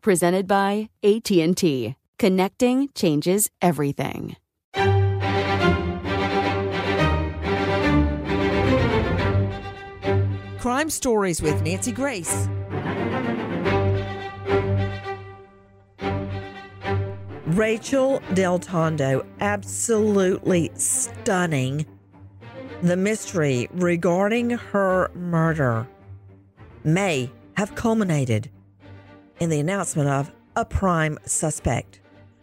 Presented by AT and T. Connecting changes everything. Crime Stories with Nancy Grace. Rachel DelTondo, absolutely stunning. The mystery regarding her murder may have culminated in the announcement of a prime suspect.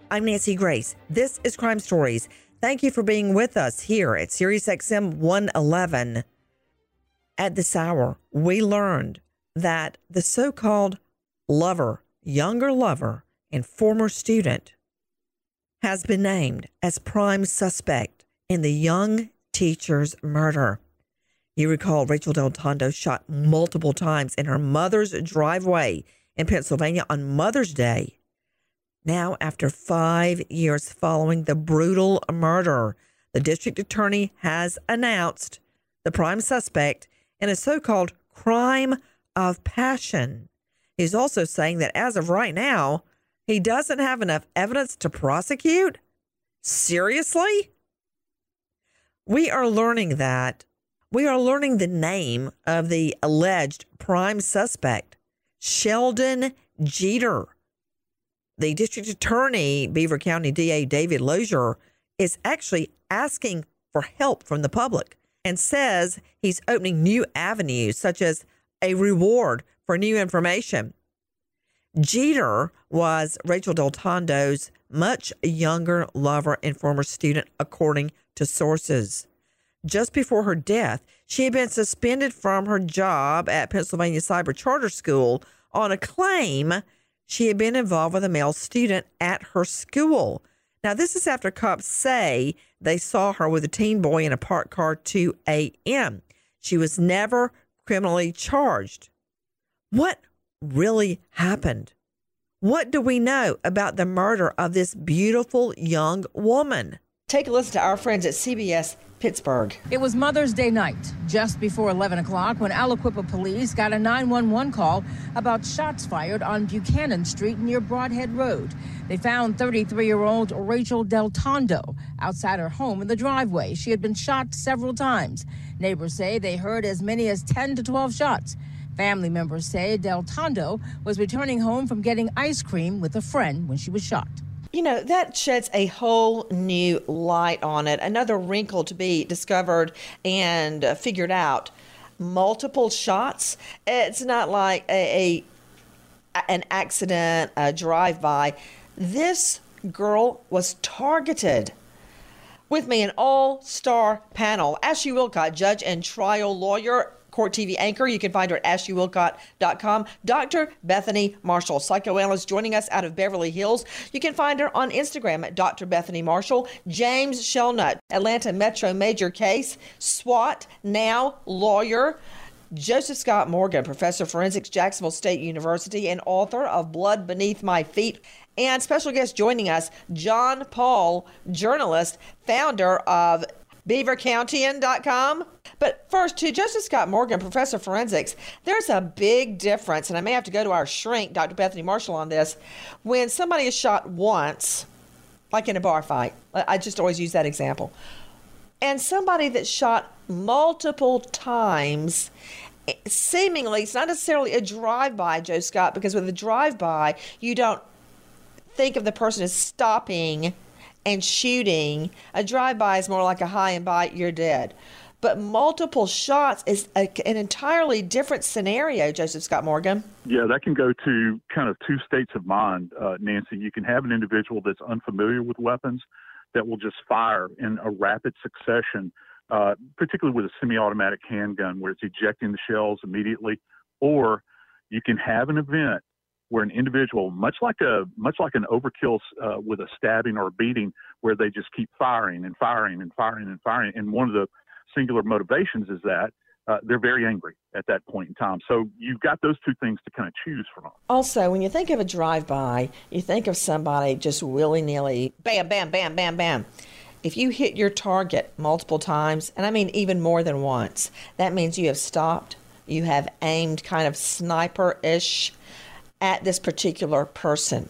I'm Nancy Grace. This is Crime Stories. Thank you for being with us here at Sirius XM 111. At this hour, we learned that the so-called lover, younger lover, and former student has been named as prime suspect in the young teacher's murder. You recall Rachel DelTondo shot multiple times in her mother's driveway in Pennsylvania on Mother's Day. Now, after 5 years following the brutal murder, the district attorney has announced the prime suspect in a so-called crime of passion. He's also saying that as of right now, he doesn't have enough evidence to prosecute? Seriously? We are learning that. We are learning the name of the alleged prime suspect, Sheldon Jeter. The district attorney, Beaver County DA David Lozier, is actually asking for help from the public and says he's opening new avenues, such as a reward for new information. Jeter was Rachel DelTondo's much younger lover and former student, according to sources. Just before her death, she had been suspended from her job at Pennsylvania Cyber Charter School on a claim she had been involved with a male student at her school. Now, this is after cops say they saw her with a teen boy in a parked car 2 a.m. She was never criminally charged. What really happened? What do we know about the murder of this beautiful young woman? Take a listen to our friends at CBS Pittsburgh. It was Mother's Day night, just before 11 o'clock, when Aliquippa police got a 911 call about shots fired on Buchanan Street near Broadhead Road. They found 33-year-old Rachel DelTondo outside her home in the driveway. She had been shot several times. Neighbors say they heard as many as 10 to 12 shots. Family members say DelTondo was returning home from getting ice cream with a friend when she was shot. You know, that sheds a whole new light on it. Another wrinkle to be discovered and figured out. Multiple shots. It's not like an accident, a drive-by. This girl was targeted. With me, an all-star panel. Ashley Willcott, judge and trial lawyer, Court TV anchor. You can find her at ashleywillcott.com. Dr. Bethany Marshall, psychoanalyst, joining us out of Beverly Hills. You can find her on Instagram at Dr. Bethany Marshall. James Shelnutt, Atlanta Metro major case, SWAT, now lawyer. Joseph Scott Morgan, professor of forensics, Jacksonville State University, and author of Blood Beneath My Feet. And special guest joining us, John Paul, journalist, founder of BeaverCountian.com. But first, to Joseph Scott Morgan, professor of forensics, there's a big difference, and I may have to go to our shrink, Dr. Bethany Marshall, on this. When somebody is shot once, like in a bar fight, I just always use that example, and somebody that's shot multiple times, seemingly, it's not necessarily a drive-by, Joe Scott, because with a drive-by, you don't think of the person as stopping and shooting. A drive-by is more like a high and bite, you're dead. But multiple shots is an entirely different scenario, Joseph Scott Morgan. Yeah, that can go to kind of two states of mind, Nancy. You can have an individual that's unfamiliar with weapons that will just fire in a rapid succession, particularly with a semi-automatic handgun where it's ejecting the shells immediately. Or you can have an event where an individual, much like an overkill with a stabbing or a beating, where they just keep firing and firing and firing and firing. And one of the singular motivations is that they're very angry at that point in time. So you've got those two things to kind of choose from. Also, when you think of a drive-by, you think of somebody just willy-nilly, bam, bam, bam, bam, bam. If you hit your target multiple times, and I mean even more than once, that means you have stopped, you have aimed kind of sniper-ish at this particular person.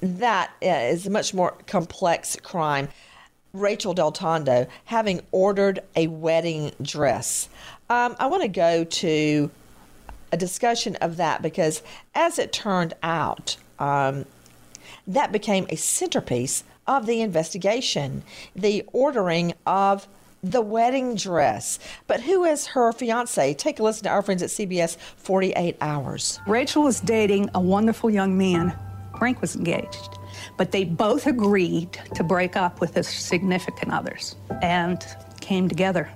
That is a much more complex crime. Rachel DelTondo, having ordered a wedding dress. I want to go to a discussion of that because, as it turned out, that became a centerpiece of the investigation, the ordering of the wedding dress. But who is her fiance? Take a listen to our friends at CBS 48 Hours. Rachel was dating a wonderful young man. Frank was engaged, but they both agreed to break up with their significant others and came together.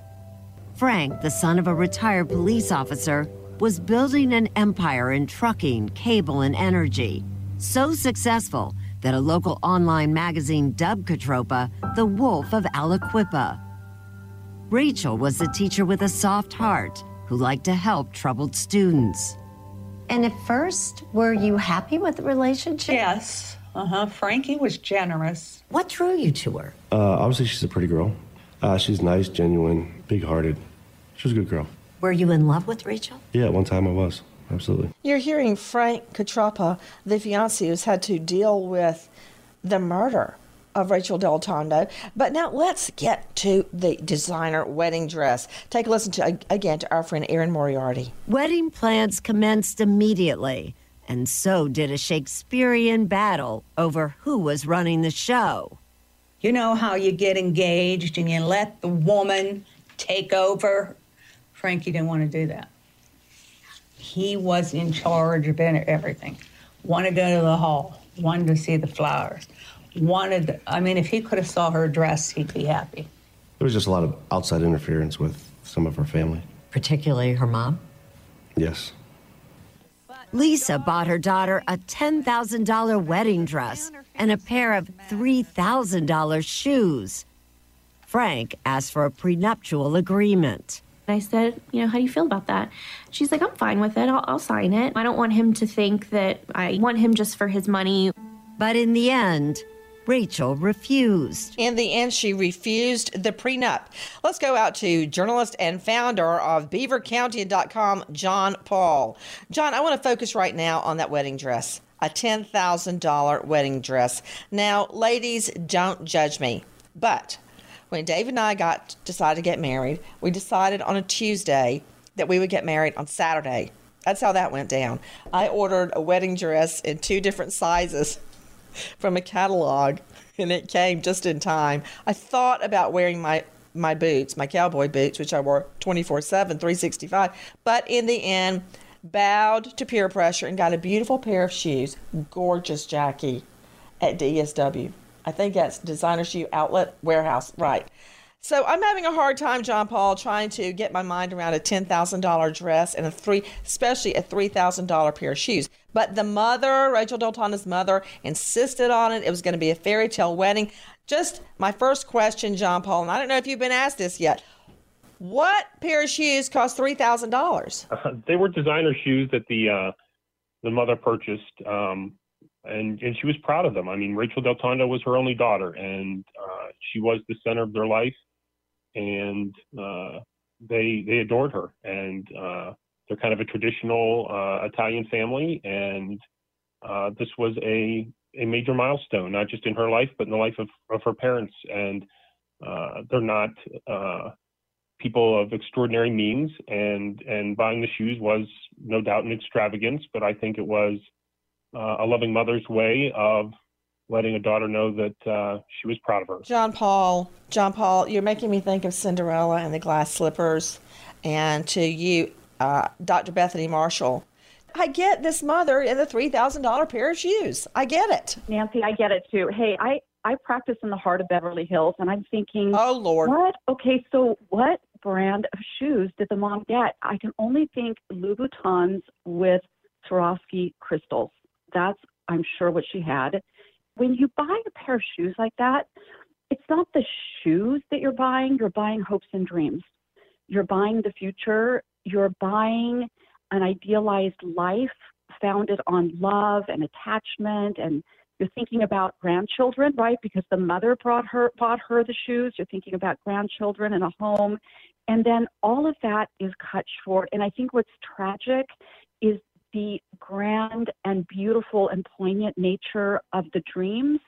Frank, the son of a retired police officer, was building an empire in trucking, cable, and energy. So successful that a local online magazine dubbed Catroppa the Wolf of Aliquippa. Rachel was a teacher with a soft heart who liked to help troubled students. And at first, were you happy with the relationship? Yes. Frankie was generous. What drew you to her? Obviously, she's a pretty girl. She's nice, genuine, big-hearted. She was a good girl. Were you in love with Rachel? Yeah, one time I was. Absolutely. You're hearing Frank Catroppa, the fiancé, who's had to deal with the murder of Rachel DelTondo. But now let's get to the designer wedding dress. Take a listen to, again, to our friend Erin Moriarty. Wedding plans commenced immediately, and so did a Shakespearean battle over who was running the show. You know how you get engaged and you let the woman take over? Frankie didn't want to do that. He was in charge of everything. Wanted to go to the hall, wanted to see the flowers. If he could have saw her dress, he'd be happy. There was just a lot of outside interference with some of her family. Particularly her mom? Yes. Leesa bought her daughter a $10,000 wedding dress and a pair of $3,000 shoes. Frank asked for a prenuptial agreement. I said, how do you feel about that? She's like, I'm fine with it. I'll sign it. I don't want him to think that I want him just for his money. But in the end, Rachel refused. In the end, she refused the prenup. Let's go out to journalist and founder of BeaverCountian.com, John Paul. John, I want to focus right now on that wedding dress, a $10,000 wedding dress. Now, ladies, don't judge me, but when Dave and I decided to get married, we decided on a Tuesday that we would get married on Saturday. That's how that went down. I ordered a wedding dress in two different sizes from a catalog, and it came just in time. I thought about wearing my boots, my cowboy boots, which I wore 24/7, 365, but in the end, bowed to peer pressure and got a beautiful pair of shoes, gorgeous Jackie, at DSW. I think that's Designer Shoe Outlet Warehouse, right. So I'm having a hard time, John Paul, trying to get my mind around a $10,000 dress and especially a $3,000 pair of shoes. But the mother, Rachel DelTondo's mother, insisted on it. It was going to be a fairy tale wedding. Just my first question, John Paul, and I don't know if you've been asked this yet. What pair of shoes cost $3,000? They were designer shoes that the mother purchased, and she was proud of them. I mean, Rachel DelTondo was her only daughter, and she was the center of their life. And they adored her, and they're kind of a traditional Italian family, and this was a major milestone, not just in her life but in the life of her parents. And they're not people of extraordinary means, and buying the shoes was no doubt an extravagance, but I think it was a loving mother's way of letting a daughter know that she was proud of her. John Paul, you're making me think of Cinderella and the glass slippers. And to you, Dr. Bethany Marshall, I get this mother and the $3,000 pair of shoes. I get it. Nancy, I get it too. Hey, I practice in the heart of Beverly Hills, and I'm thinking, oh, Lord. What? Okay, so what brand of shoes did the mom get? I can only think Louboutins with Swarovski crystals. That's, I'm sure, what she had. When you buy a pair of shoes like that, it's not the shoes that you're buying hopes and dreams. You're buying the future. You're buying an idealized life founded on love and attachment, and you're thinking about grandchildren, right? Because the mother bought her the shoes. You're thinking about grandchildren and a home. And then all of that is cut short. And I think what's tragic is the grand and beautiful and poignant nature of the dreams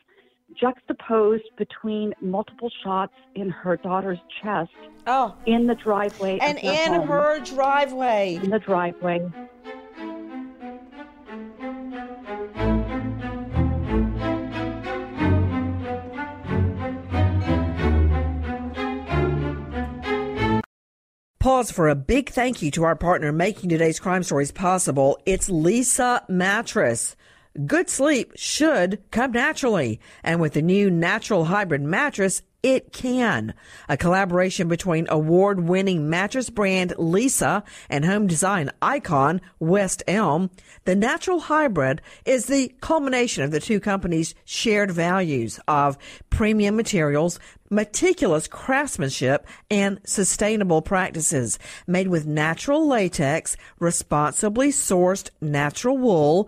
juxtaposed between multiple shots in her daughter's chest. Oh. In the driveway. And in her driveway. In the driveway. Pause for a big thank you to our partner making today's crime stories possible. It's Leesa Mattress. Good sleep should come naturally. And with the new natural hybrid mattress, it can. A collaboration between award-winning mattress brand Leesa and home design icon West Elm, the natural hybrid is the culmination of the two companies' shared values of premium materials, meticulous craftsmanship, and sustainable practices. Made with natural latex, responsibly sourced natural wool,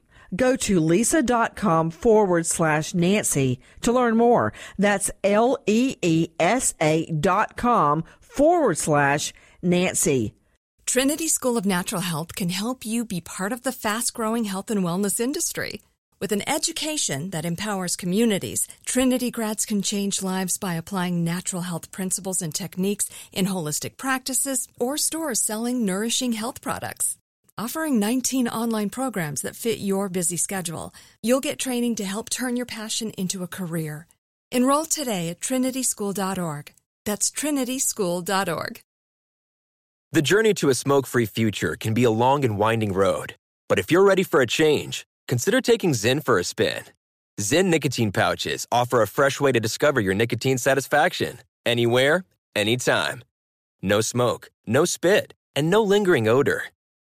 Go to Leesa.com/Nancy to learn more. That's LEESA.com/Nancy. Trinity School of Natural Health can help you be part of the fast-growing health and wellness industry. With an education that empowers communities, Trinity grads can change lives by applying natural health principles and techniques in holistic practices or stores selling nourishing health products. Offering 19 online programs that fit your busy schedule, you'll get training to help turn your passion into a career. Enroll today at trinityschool.org. That's trinityschool.org. The journey to a smoke-free future can be a long and winding road. But if you're ready for a change, consider taking Zyn for a spin. Zyn nicotine pouches offer a fresh way to discover your nicotine satisfaction. Anywhere, anytime. No smoke, no spit, and no lingering odor.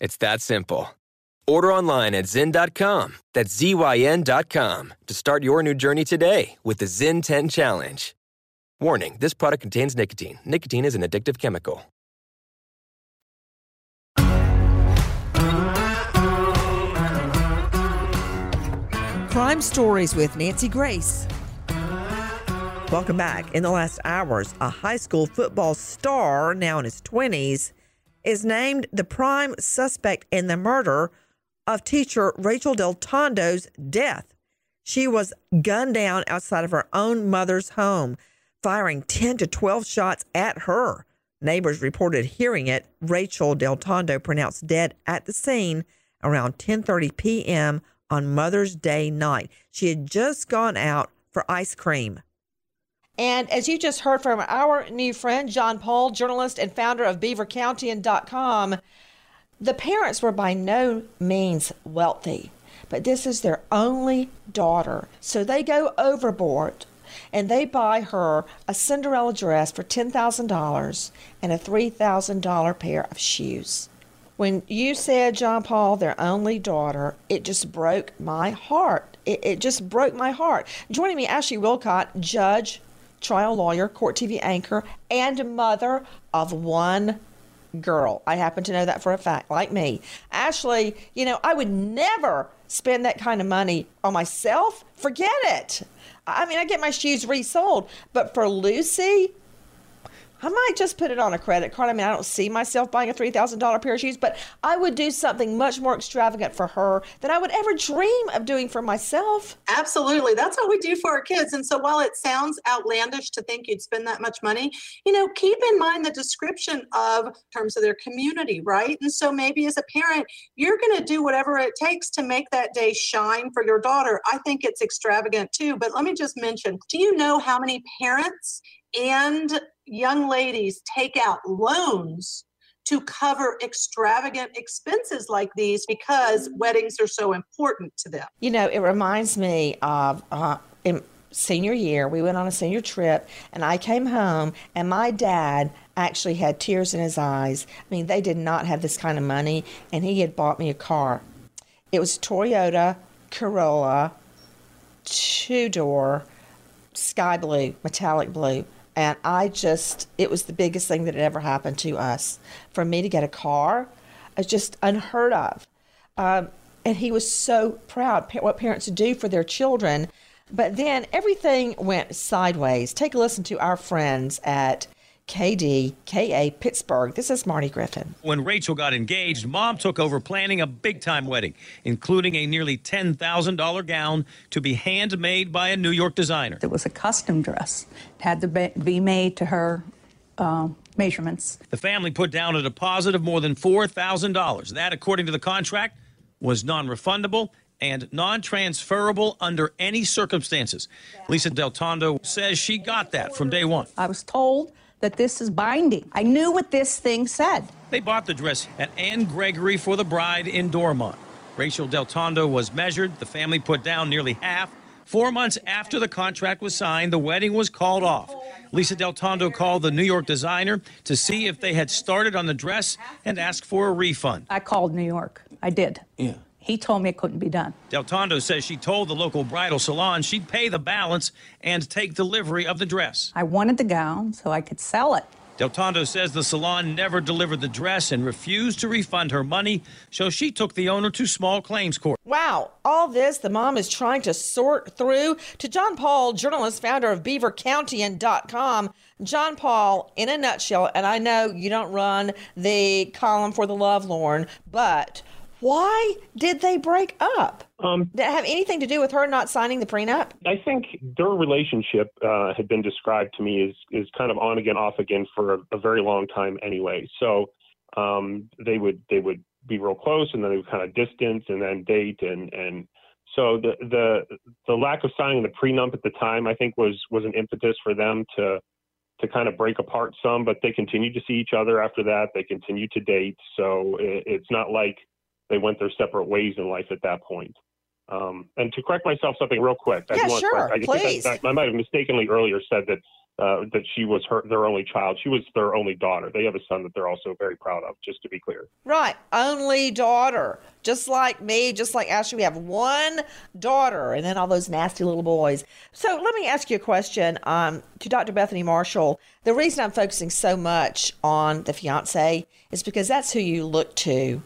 It's that simple. Order online at Zyn.com. That's ZYN.com to start your new journey today with the Zyn 10 Challenge. Warning, this product contains nicotine. Nicotine is an addictive chemical. Crime Stories with Nancy Grace. Welcome back. In the last hours, a high school football star, now in his 20s, is named the prime suspect in the murder of teacher Rachel DelTondo's death. She was gunned down outside of her own mother's home, firing 10 to 12 shots at her. Neighbors reported hearing it. Rachel DelTondo pronounced dead at the scene around 10:30 p.m. on Mother's Day night. She had just gone out for ice cream. And as you just heard from our new friend, John Paul, journalist and founder of BeaverCountian.com, the parents were by no means wealthy, but this is their only daughter. So they go overboard and they buy her a Cinderella dress for $10,000 and a $3,000 pair of shoes. When you said, John Paul, their only daughter, it just broke my heart. It just broke my heart. Joining me, Ashley Willcott, judge, trial lawyer, Court TV anchor, and mother of one girl. I happen to know that for a fact, like me. Ashley, you know, I would never spend that kind of money on myself. Forget it. I mean, I get my shoes resold, but for Lucy, I might just put it on a credit card. I mean, I don't see myself buying a $3,000 pair of shoes, but I would do something much more extravagant for her than I would ever dream of doing for myself. Absolutely. That's what we do for our kids. And so while it sounds outlandish to think you'd spend that much money, you know, keep in mind the description of in terms of their community, right? And so maybe as a parent, you're going to do whatever it takes to make that day shine for your daughter. I think it's extravagant too, but let me just mention, do you know how many parents and young ladies take out loans to cover extravagant expenses like these because weddings are so important to them? You know, it reminds me of in senior year, we went on a senior trip and I came home and my dad actually had tears in his eyes. I mean, they did not have this kind of money, and he had bought me a car. It was a Toyota Corolla, two-door, sky blue, metallic blue. And it was the biggest thing that had ever happened to us. For me to get a car, it's just unheard of. And he was so proud what parents do for their children. But then everything went sideways. Take a listen to our friends at KDKA Pittsburgh. This is Marty Griffin. When Rachel got engaged, Mom took over planning a big-time wedding, including a nearly $10,000 gown to be handmade by a New York designer. It was a custom dress. It had to be made to her measurements. The family put down a deposit of more than $4,000. That, according to the contract, was non-refundable and non-transferable under any circumstances. Leesa DelTondo says she got that from day one. I was told that this is binding. I knew what this thing said. They bought the dress at Ann Gregory for the Bride in Dormont. Rachel DelTondo was measured. The family put down nearly half. 4 months after the contract was signed, the wedding was called off. Leesa DelTondo called the New York designer to see if they had started on the dress and asked for a refund. I called New York. I did. Yeah. He told me it couldn't be done. DelTondo says she told the local bridal salon she'd pay the balance and take delivery of the dress. I wanted the gown so I could sell it. DelTondo says the salon never delivered the dress and refused to refund her money, so she took the owner to small claims court. Wow, all this the mom is trying to sort through. To John Paul, journalist, founder of BeaverCountian.com. John Paul, in a nutshell, and I know you don't run the column for the lovelorn, but why did they break up? Did it have anything to do with her not signing the prenup? I think their relationship had been described to me as kind of on again, off again for a very long time anyway. So they would be real close, and then they would kind of distance and then date. And so the lack of signing the prenup at the time, I think, was an impetus for them to kind of break apart some. But they continued to see each other after that. They continued to date. So it's not like they went their separate ways in life at that point. And to correct myself something real quick. Yeah, sure, please. I might have mistakenly earlier said that that she was their only child. She was their only daughter. They have a son that they're also very proud of, just to be clear. Right. Only daughter. Just like me, just like Ashley, we have one daughter and then all those nasty little boys. So let me ask you a question to Dr. Bethany Marshall. The reason I'm focusing so much on the fiance is because that's who you look to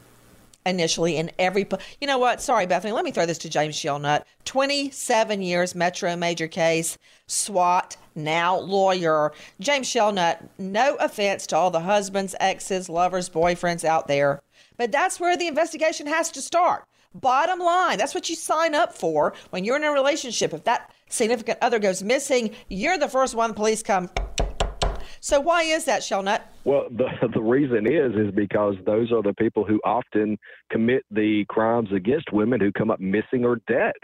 initially in every, you know what? Sorry, Bethany, let me throw this to James Shelnutt. 27 years, Metro major case, SWAT, now lawyer. James Shelnutt, no offense to all the husbands, exes, lovers, boyfriends out there, but that's where the investigation has to start. Bottom line, that's what you sign up for when you're in a relationship. If that significant other goes missing, you're the first one police come. So why is that, Shelnutt? Well, the reason is because those are the people who often commit the crimes against women who come up missing or dead.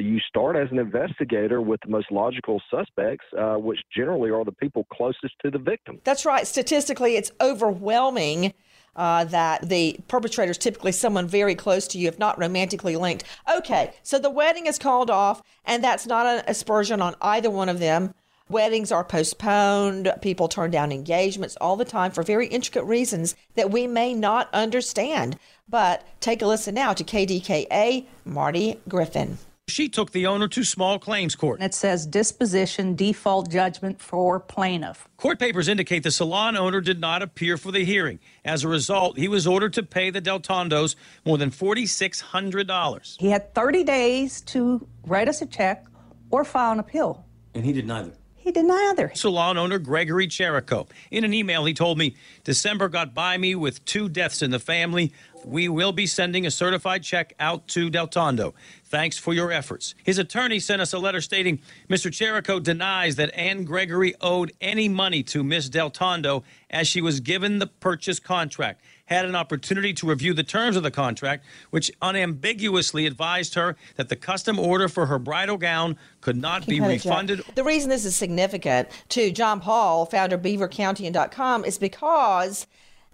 You start as an investigator with the most logical suspects, which generally are the people closest to the victim. That's right. Statistically, it's overwhelming that the perpetrator is typically someone very close to you, if not romantically linked. Okay, so the wedding is called off, and that's not an aspersion on either one of them. Weddings are postponed, people turn down engagements all the time for very intricate reasons that we may not understand. But take a listen now to KDKA Marty Griffin. She took the owner to small claims court. It says disposition default judgment for plaintiff. Court papers indicate the salon owner did not appear for the hearing. As a result, he was ordered to pay the DelTondos more than $4,600. He had 30 days to write us a check or file an appeal. And he did neither. He did neither. Salon owner Gregory Cherico. In an email, he told me, December got by me with 2 deaths in the family. We will be sending a certified check out to DelTondo. Thanks for your efforts. His attorney sent us a letter stating, Mr. Cherico denies that Ann Gregory owed any money to Ms. DelTondo as she was given the purchase contract, had an opportunity to review the terms of the contract, which unambiguously advised her that the custom order for her bridal gown could not be refunded. The reason this is significant to John Paul, founder of BeaverCountian.com, is because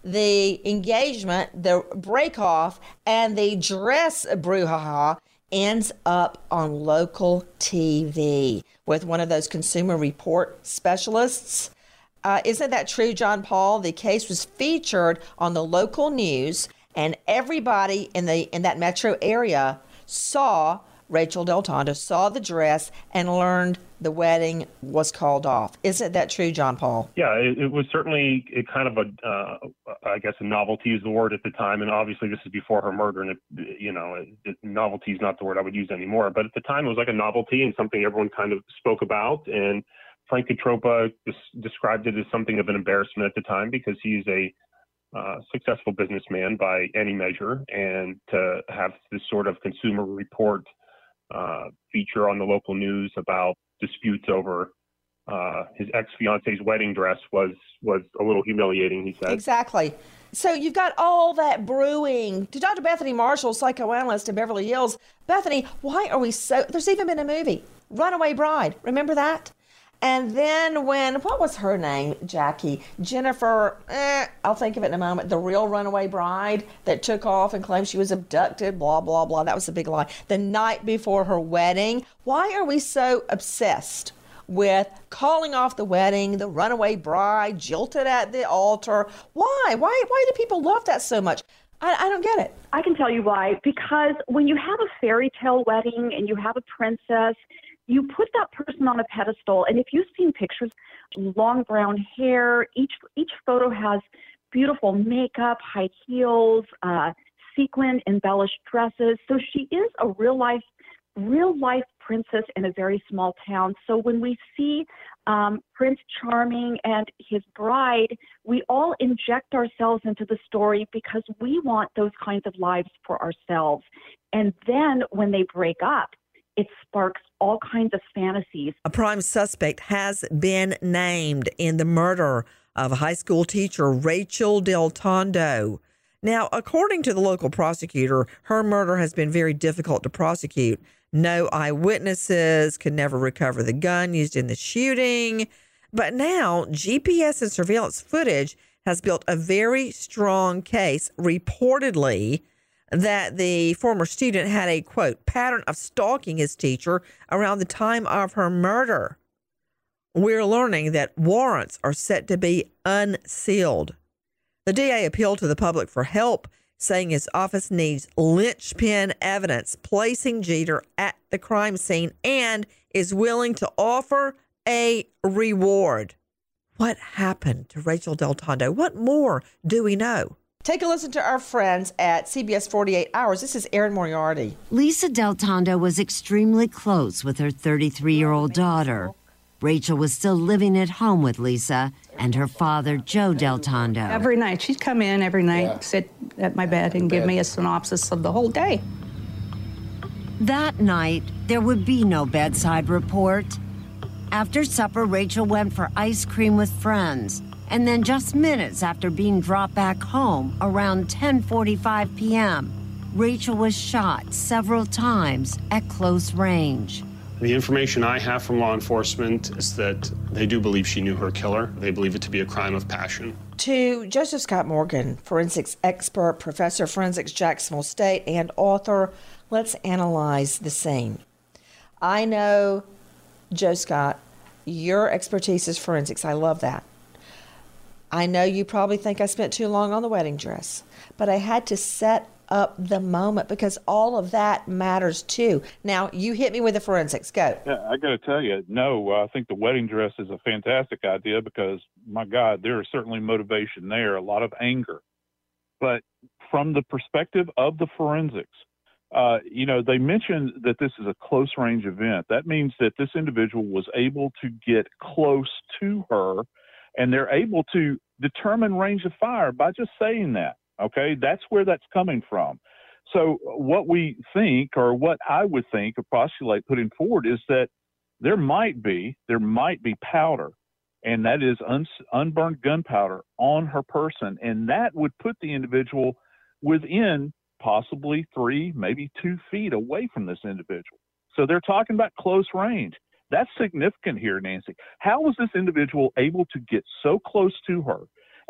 the engagement, the break-off, and the dress brouhaha ends up on local TV with one of those Consumer Report specialists. Isn't that true, John Paul? The case was featured on the local news, and everybody in that metro area saw Rachel DelTondo, saw the dress, and learned the wedding was called off. Isn't that true, John Paul? Yeah, it was certainly kind of a, I guess, a novelty is the word at the time, and obviously this is before her murder, and novelty is not the word I would use anymore. But at the time, it was like a novelty and something everyone kind of spoke about, and Frank Catroppa described it as something of an embarrassment at the time because he's a successful businessman by any measure. And to have this sort of Consumer Report feature on the local news about disputes over his ex-fiance's wedding dress was a little humiliating, he said. Exactly. So you've got all that brewing. To Dr. Bethany Marshall, psychoanalyst in Beverly Hills, Bethany, why are we so... There's even been a movie, Runaway Bride. Remember that? And then when, what was her name, Jackie? Jennifer, I'll think of it in a moment, the real runaway bride that took off and claimed she was abducted, blah, blah, blah. That was a big lie. The night before her wedding. Why are we so obsessed with calling off the wedding, the runaway bride, jilted at the altar? Why? Why do people love that so much? I don't get it. I can tell you why. Because when you have a fairy tale wedding and you have a princess, you put that person on a pedestal, and if you've seen pictures, long brown hair, each photo has beautiful makeup, high heels, sequin embellished dresses. So she is a real life princess in a very small town. So when we see Prince Charming and his bride, we all inject ourselves into the story because we want those kinds of lives for ourselves. And then when they break up, it sparks all kinds of fantasies. A prime suspect has been named in the murder of high school teacher Rachel DelTondo. Now, according to the local prosecutor, her murder has been very difficult to prosecute. No eyewitnesses, could never recover the gun used in the shooting. But now, GPS and surveillance footage has built a very strong case, reportedly, that the former student had a, quote, pattern of stalking his teacher around the time of her murder. We're learning that warrants are set to be unsealed. The DA appealed to the public for help, saying his office needs linchpin evidence, placing Jeter at the crime scene, and is willing to offer a reward. What happened to Rachel DelTondo? What more do we know? Take a listen to our friends at CBS 48 Hours. This is Erin Moriarty. Leesa DelTondo was extremely close with her 33-year-old daughter. Rachel was still living at home with Leesa and her father, Joe DelTondo. Every night, she'd come in every night, sit at my bed and give me a synopsis of the whole day. That night, there would be no bedside report. After supper, Rachel went for ice cream with friends. And then just minutes after being dropped back home, around 10:45 p.m., Rachel was shot several times at close range. The information I have from law enforcement is that they do believe she knew her killer. They believe it to be a crime of passion. To Joseph Scott Morgan, forensics expert, professor of forensics, Jacksonville State, and author, let's analyze the scene. I know, Joe Scott, your expertise is forensics. I love that. I know you probably think I spent too long on the wedding dress, but I had to set up the moment because all of that matters too. Now, you hit me with the forensics. Go. Yeah, I got to tell you, no, I think the wedding dress is a fantastic idea because, my God, there is certainly motivation there, a lot of anger. But from the perspective of the forensics, they mentioned that this is a close-range event. That means that this individual was able to get close to her, and they're able to determine range of fire by just saying that, okay? That's where that's coming from. So what we think, or what I would think or postulate putting forward, is that there might be powder, and that is unburned gunpowder on her person, and that would put the individual within possibly 3, maybe 2 feet away from this individual. So they're talking about close range. That's significant here, Nancy. How was this individual able to get so close to her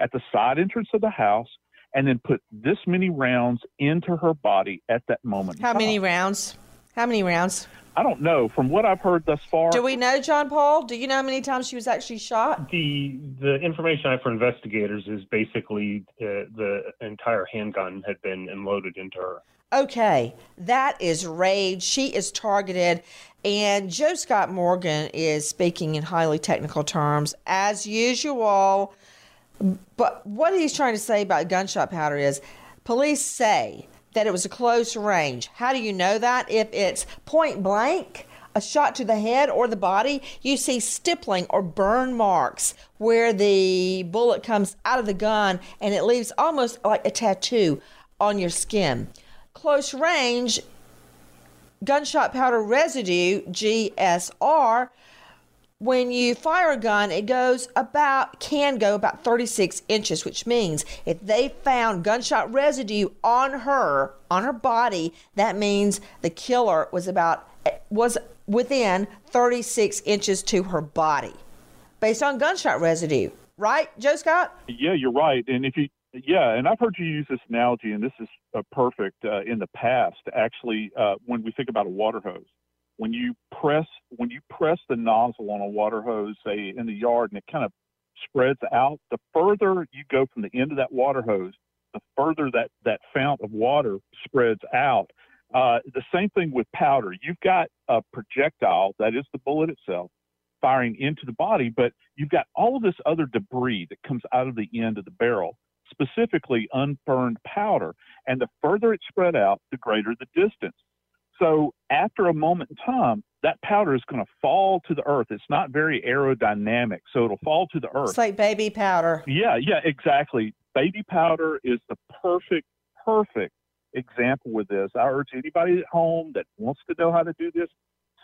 at the side entrance of the house and then put this many rounds into her body at that moment? How many rounds? I don't know. From what I've heard thus far. Do we know, John Paul? Do you know how many times she was actually shot? The information I have for investigators is basically the entire handgun had been unloaded into her. Okay, that is rage. She is targeted, and Joe Scott Morgan is speaking in highly technical terms, as usual. But what he's trying to say about gunshot powder is police say that it was a close range. How do you know that? If it's point blank, a shot to the head or the body, you see stippling or burn marks where the bullet comes out of the gun, and it leaves almost like a tattoo on your skin. Close range gunshot powder residue, GSR, when you fire a gun, it can go about 36 inches, which means if they found gunshot residue on her body, that means the killer was within 36 inches to her body based on gunshot residue. Right, Joe Scott? Yeah, you're right. And and I've heard you use this analogy, and this is perfect in the past. Actually, when we think about a water hose, when you press the nozzle on a water hose, say in the yard, and it kind of spreads out, the further you go from the end of that water hose, the further that fount of water spreads out. The same thing with powder. You've got a projectile, that is the bullet itself, firing into the body, but you've got all of this other debris that comes out of the end of the barrel, specifically unburned powder. And the further it spread out, the greater the distance. So after a moment in time, that powder is going to fall to the earth. It's not very aerodynamic, so it'll fall to the earth. It's like baby powder. Yeah, exactly. Baby powder is the perfect example with this. I urge anybody at home that wants to know how to do this,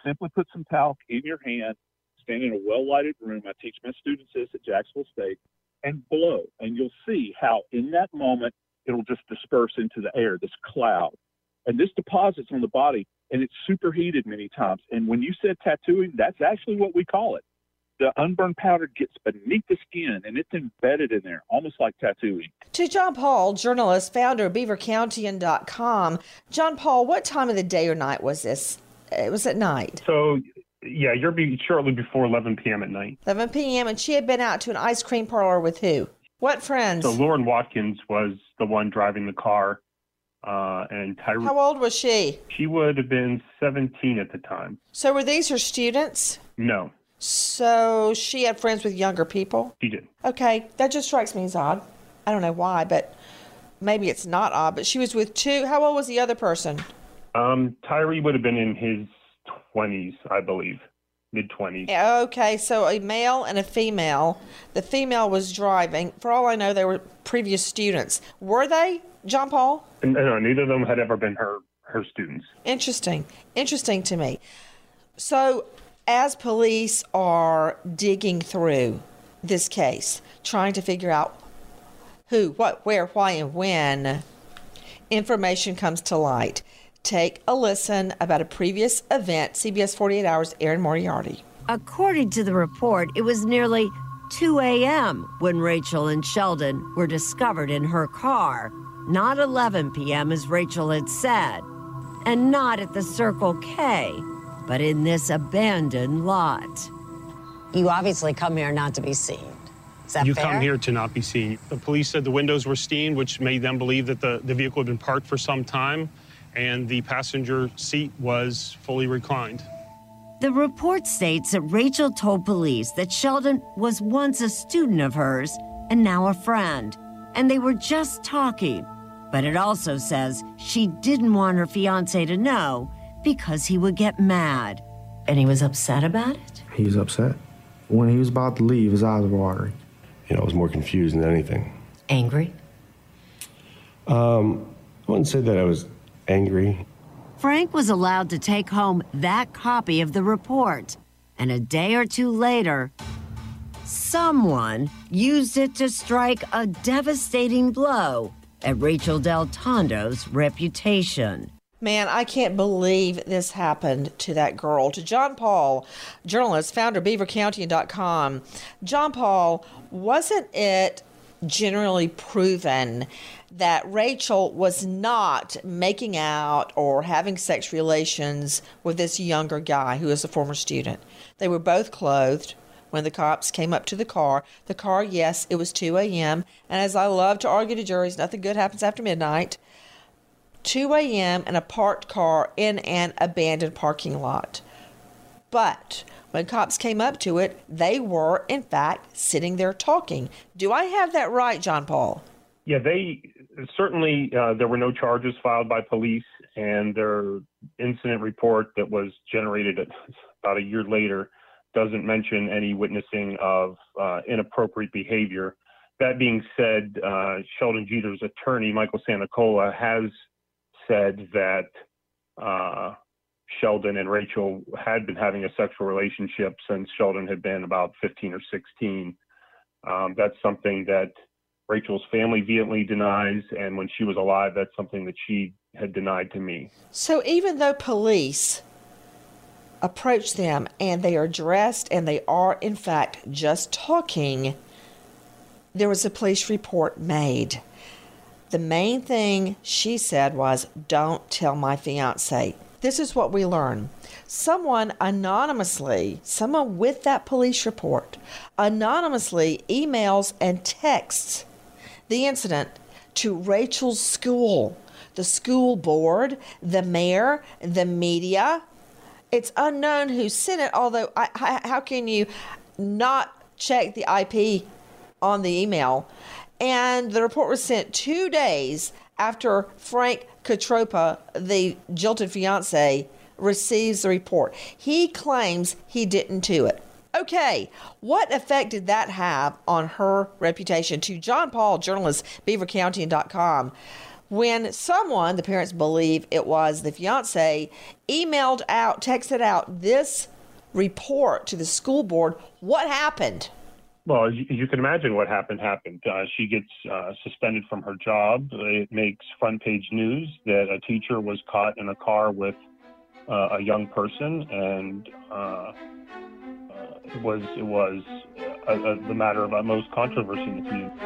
simply put some talc in your hand, stand in a well-lighted room. I teach my students this at Jacksonville State. And blow, and you'll see how in that moment it'll just disperse into the air, this cloud. And this deposits on the body, and it's superheated many times. And when you said tattooing, that's actually what we call it. The unburned powder gets beneath the skin, and it's embedded in there, almost like tattooing. To John Paul, journalist, founder of BeaverCountian.com. John Paul, what time of the day or night was this? It was at night. So Yeah, you're shortly before 11 p.m. at night. 11 p.m. And she had been out to an ice cream parlor with who? What friends? So Lauren Watkins was the one driving the car. And Tyree. How old was she? She would have been 17 at the time. So were these her students? No. So she had friends with younger people? She did. Okay, that just strikes me as odd. I don't know why, but maybe it's not odd. But she was with two. How old was the other person? Tyree would have been in his 20s, I believe. Mid-20s. Okay, so a male and a female. The female was driving. For all I know, they were previous students. Were they, John Paul? No, neither of them had ever been her students. Interesting to me. So as police are digging through this case, trying to figure out who, what, where, why, and when, information comes to light. Take a listen about a previous event. CBS 48 Hours, Erin Moriarty. According to the report, it was nearly 2 a.m. when Rachel and Sheldon were discovered in her car. Not 11 p.m. as Rachel had said, and not at the Circle K, but in this abandoned lot. You obviously come here not to be seen. Is that fair? You come here to not be seen. The police said the windows were steamed, which made them believe that the vehicle had been parked for some time, and the passenger seat was fully reclined. The report states that Rachel told police that Sheldon was once a student of hers and now a friend, and they were just talking. But it also says she didn't want her fiancé to know because he would get mad. And he was upset about it? He was upset. When he was about to leave, his eyes were watering. You know, I was more confused than anything. Angry? I wouldn't say that I was angry. Frank was allowed to take home that copy of the report. And a day or two later, someone used it to strike a devastating blow at Rachel DelTondo's reputation. Man, I can't believe this happened to that girl. To John Paul, journalist, founder of BeaverCountian.com. John Paul, wasn't it generally proven that Rachel was not making out or having sex relations with this younger guy who is a former student? They were both clothed when the cops came up to the car, yes, it was 2 a.m. And as I love to argue to juries, nothing good happens after midnight. 2 a.m. and a parked car in an abandoned parking lot. But when cops came up to it, they were, in fact, sitting there talking. Do I have that right, John Paul? Yeah, they certainly, there were no charges filed by police, and their incident report that was generated about a year later doesn't mention any witnessing of inappropriate behavior. That being said, Sheldon Jeter's attorney, Michael Santacola, has said that Sheldon and Rachel had been having a sexual relationship since Sheldon had been about 15 or 16. That's something that Rachel's family vehemently denies, and when she was alive, that's something that she had denied to me. So even though police approach them and they are dressed and they are in fact just talking, there was a police report made. The main thing she said was, "Don't tell my fiance." This is what we learn. Someone anonymously, someone with that police report, anonymously emails and texts the incident to Rachel's school, the school board, the mayor, the media. It's unknown who sent it, although how can you not check the IP on the email? And the report was sent 2 days after Frank Catroppa, the jilted fiancé, receives the report. He claims he didn't do it. Okay, what effect did that have on her reputation? To John Paul, journalist, BeaverCountian.com. When someone, the parents believe it was the fiancé, emailed out, texted out this report to the school board, what happened? Well, as you can imagine what happened. She gets suspended from her job. It makes front-page news that a teacher was caught in a car with a young person, and it was the matter of utmost controversy in the community.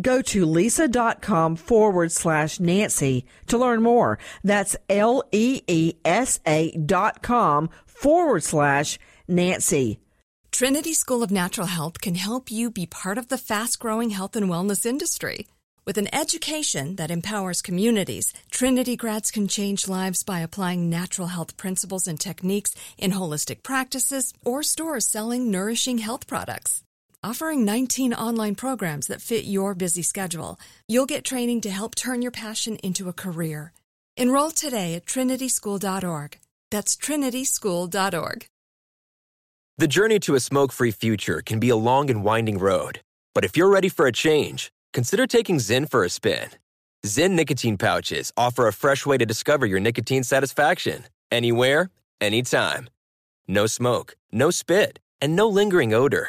Go to Leesa.com/Nancy to learn more. That's LEESA.com/Nancy. Trinity School of Natural Health can help you be part of the fast-growing health and wellness industry. With an education that empowers communities, Trinity grads can change lives by applying natural health principles and techniques in holistic practices or stores selling nourishing health products. Offering 19 online programs that fit your busy schedule, you'll get training to help turn your passion into a career. Enroll today at trinityschool.org. That's trinityschool.org. The journey to a smoke-free future can be a long and winding road. But if you're ready for a change, consider taking Zyn for a spin. Zyn nicotine pouches offer a fresh way to discover your nicotine satisfaction. Anywhere, anytime. No smoke, no spit, and no lingering odor.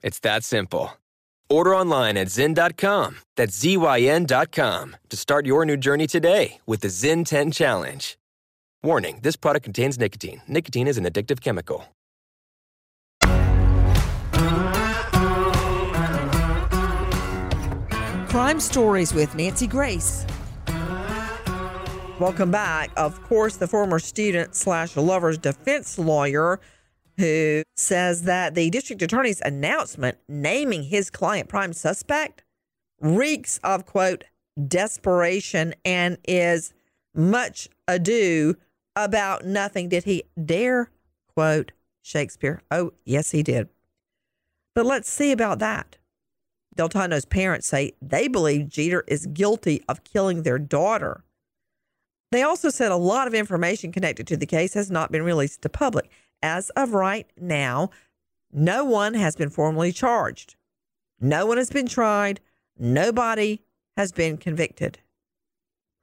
It's that simple. Order online at Zyn.com. That's ZYN.com to start your new journey today with the Zyn 10 Challenge. Warning, this product contains nicotine. Nicotine is an addictive chemical. Crime Stories with Nancy Grace. Welcome back. Of course, the former student slash lover's defense lawyer who says that the district attorney's announcement naming his client prime suspect reeks of, quote, desperation and is much ado about nothing. Did he dare quote Shakespeare? Oh, yes, he did. But let's see about that. DelTondo's parents say they believe Jeter is guilty of killing their daughter. They also said a lot of information connected to the case has not been released to public. As of right now, no one has been formally charged. No one has been tried. Nobody has been convicted.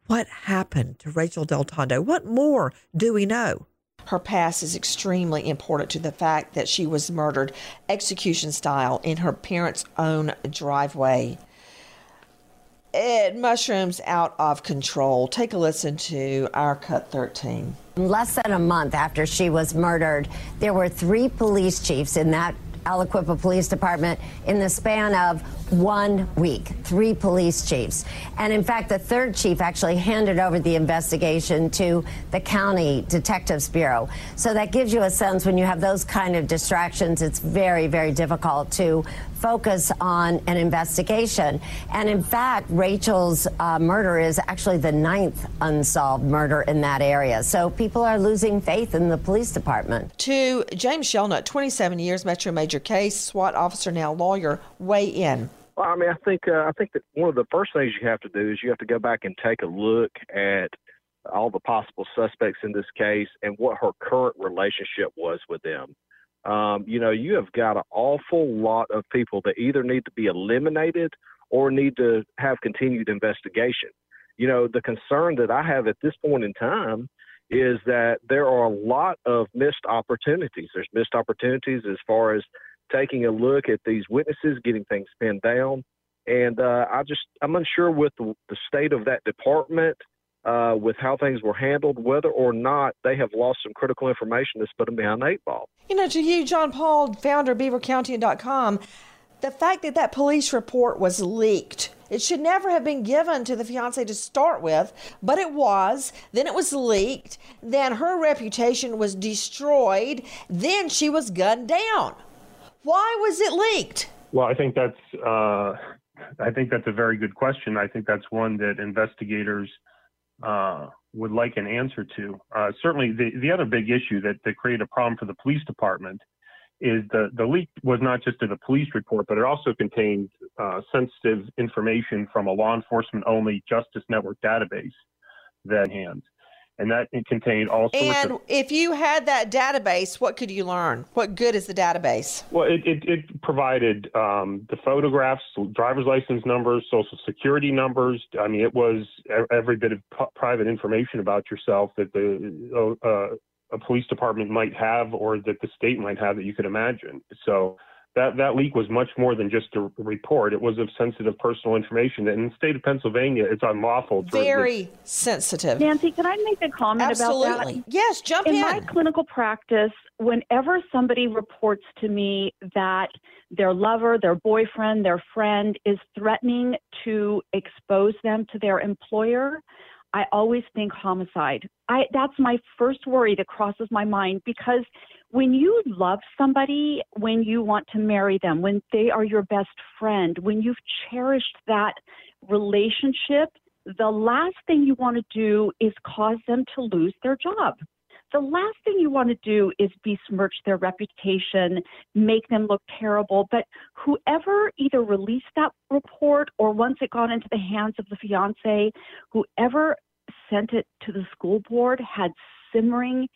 What happened to Rachel DelTondo? What more do we know? Her past is extremely important to the fact that she was murdered execution style in her parents' own driveway. It mushrooms out of control. Take a listen to our Cut 13. Less than a month after she was murdered, there were 3 police chiefs in that Aliquippa Police Department in the span of 1 week. 3 police chiefs. And in fact, the 3rd chief actually handed over the investigation to the county detectives bureau. So that gives you a sense when you have those kind of distractions, it's very, very difficult to focus on an investigation. And in fact, Rachel's murder is actually the 9th unsolved murder in that area. So people are losing faith in the police department. To James Shelnutt, 27 years, Metro Major case, SWAT officer, now lawyer, weigh in. Well, I mean, I think that one of the first things you have to do is you have to go back and take a look at all the possible suspects in this case and what her current relationship was with them. You know, you have got an awful lot of people that either need to be eliminated or need to have continued investigation. You know, the concern that I have at this point in time is that there are a lot of missed opportunities. There's missed opportunities as far as taking a look at these witnesses, getting things pinned down. And I'm unsure with the state of that department, with how things were handled, whether or not they have lost some critical information that's put them behind an eight ball. You know, to you, John Paul, founder of BeaverCountian.com, the fact that that police report was leaked, it should never have been given to the fiancé to start with, but it was. Then it was leaked. Then her reputation was destroyed. Then she was gunned down. Why was it leaked? Well, I think that's a very good question. I think that's one that investigators would like an answer to. Certainly, the other big issue that created a problem for the police department is the leak was not just in a police report, but it also contained sensitive information from a law enforcement-only Justice Network database that hands. And that it contained all sorts of... And if you had that database, what could you learn? What good is the database? Well, it provided the photographs, driver's license numbers, social security numbers. I mean, it was every bit of private information about yourself that the a police department might have, or that the state might have, that you could imagine. So that leak was much more than just a report. It was of sensitive personal information. And in the state of Pennsylvania, it's unlawful. Very sensitive. Nancy, can I make a comment about that? Absolutely. Yes, jump in. In my clinical practice, whenever somebody reports to me that their lover, their boyfriend, their friend is threatening to expose them to their employer, I always think homicide. That's my first worry that crosses my mind, because when you love somebody, when you want to marry them, when they are your best friend, when you've cherished that relationship, the last thing you want to do is cause them to lose their job. The last thing you want to do is besmirch their reputation, make them look terrible. But whoever either released that report, or once it got into the hands of the fiancé, whoever sent it to the school board had simmering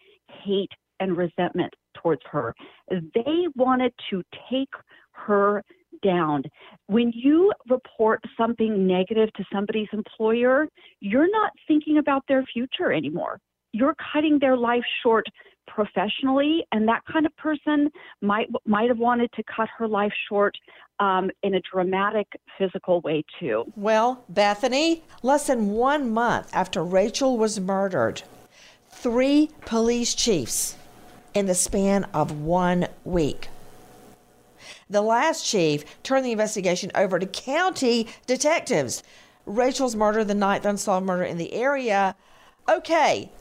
hate and resentment towards her. They wanted to take her down. When you report something negative to somebody's employer, you're not thinking about their future anymore. You're cutting their life short professionally, and that kind of person might have wanted to cut her life short in a dramatic physical way too. Well, Bethany, less than 1 month after Rachel was murdered, 3 police chiefs in the span of 1 week. The last chief turned the investigation over to county detectives. Rachel's murder, the 9th unsolved murder in the area. Okay,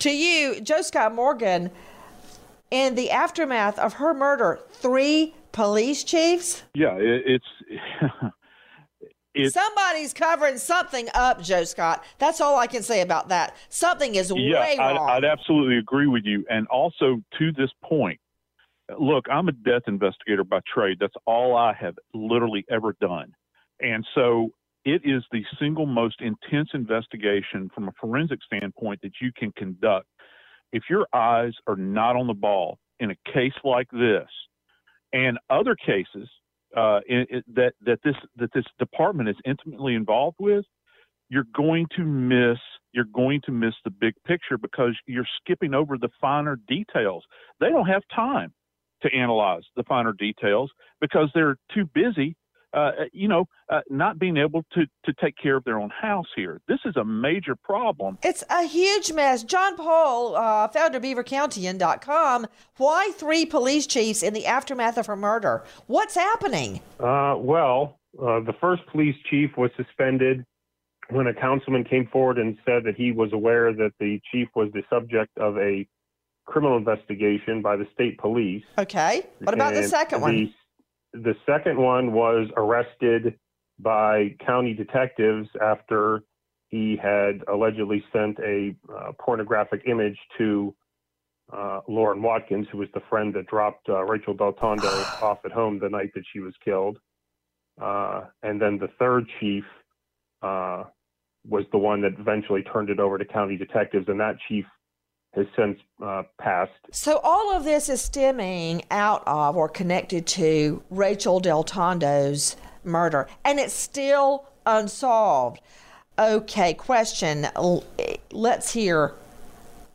to you, Joseph Scott Morgan, in the aftermath of her murder, 3 police chiefs? Yeah, it's somebody's covering something up, Joseph Scott. That's all I can say about that. Something is way wrong. I'd absolutely agree with you. And also, to this point, look, I'm a death investigator by trade. That's all I have literally ever done. And so it is the single most intense investigation from a forensic standpoint that you can conduct. If your eyes are not on the ball in a case like this, and other cases that this department is intimately involved with, you're going to miss the big picture, because you're skipping over the finer details. They don't have time to analyze the finer details because they're too busy not being able to take care of their own house here. This is a major problem. It's a huge mess. John Paul, founder of BeaverCountian.com, why 3 police chiefs in the aftermath of her murder? What's happening? The first police chief was suspended when a councilman came forward and said that he was aware that the chief was the subject of a criminal investigation by the state police. Okay. What about the second one? The second one was arrested by county detectives after he had allegedly sent a pornographic image to Lauren Watkins, who was the friend that dropped Rachel DelTondo off at home the night that she was killed. And then the third chief was the one that eventually turned it over to county detectives, and that chief has since passed. So all of this is stemming out of or connected to Rachel DelTondo's murder, and it's still unsolved. Okay, question. Let's hear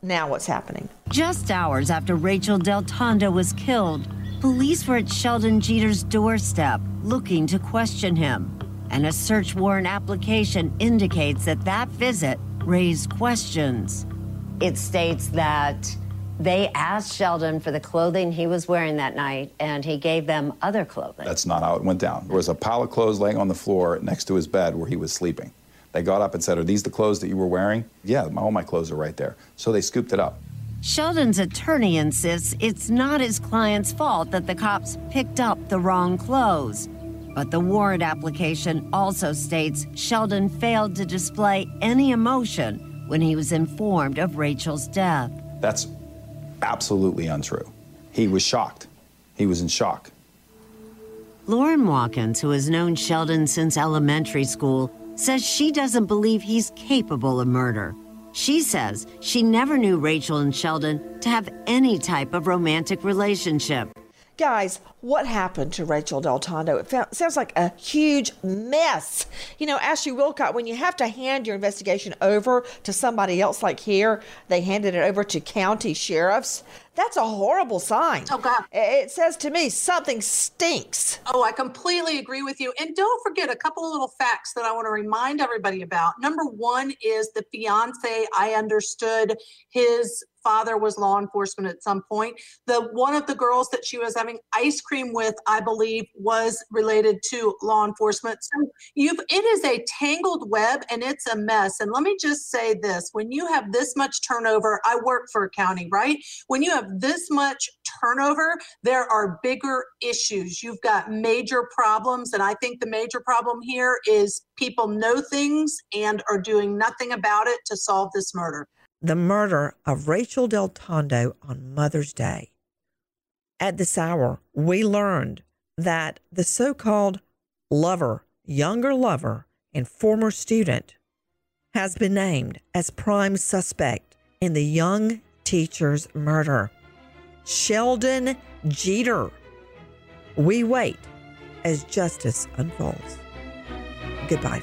now what's happening. Just hours after Rachel DelTondo was killed, Police were at Sheldon Jeter's doorstep, looking to question him. And a search warrant application indicates that that visit raised questions. It states that they asked Sheldon for the clothing he was wearing that night, and he gave them other clothing. That's not how it went down. There was a pile of clothes laying on the floor next to his bed where he was sleeping. They got up and said, "Are these the clothes that you were wearing?" "Yeah, all my clothes are right there." So they scooped it up. Sheldon's attorney insists it's not his client's fault that the cops picked up the wrong clothes. But the warrant application also states Sheldon failed to display any emotion when he was informed of Rachel's death. That's absolutely untrue. He was shocked. He was in shock. Lauren Watkins, who has known Sheldon since elementary school, says she doesn't believe he's capable of murder. She says she never knew Rachel and Sheldon to have any type of romantic relationship. Guys, what happened to Rachel DelTondo? It sounds like a huge mess. You know, Ashley Willcott, when you have to hand your investigation over to somebody else, like here, they handed it over to county sheriffs. That's a horrible sign. Oh, God. It says to me something stinks. Oh, I completely agree with you. And don't forget a couple of little facts that I want to remind everybody about. Number one is the fiance. I understood his father was law enforcement at some point. The one of the girls that she was having ice cream with, I believe, was related to law enforcement. So it is a tangled web and it's a mess. And let me just say this, when you have this much turnover, I work for a county, right? When you have this much turnover, there are bigger issues. You've got major problems. And I think the major problem here is people know things and are doing nothing about it to solve this murder. The murder of Rachel DelTondo on Mother's Day. At this hour, we learned that the so-called lover, younger lover, and former student has been named as prime suspect in the young teacher's murder, Sheldon Jeter. We wait as justice unfolds. Goodbye.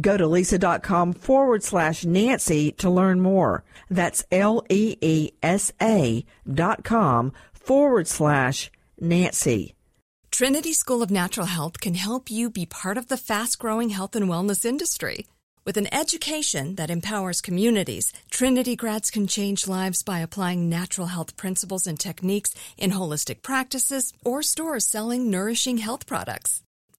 Go to Leesa.com/Nancy to learn more. That's LEESA.com/Nancy. Trinity School of Natural Health can help you be part of the fast-growing health and wellness industry. With an education that empowers communities, Trinity grads can change lives by applying natural health principles and techniques in holistic practices or stores selling nourishing health products.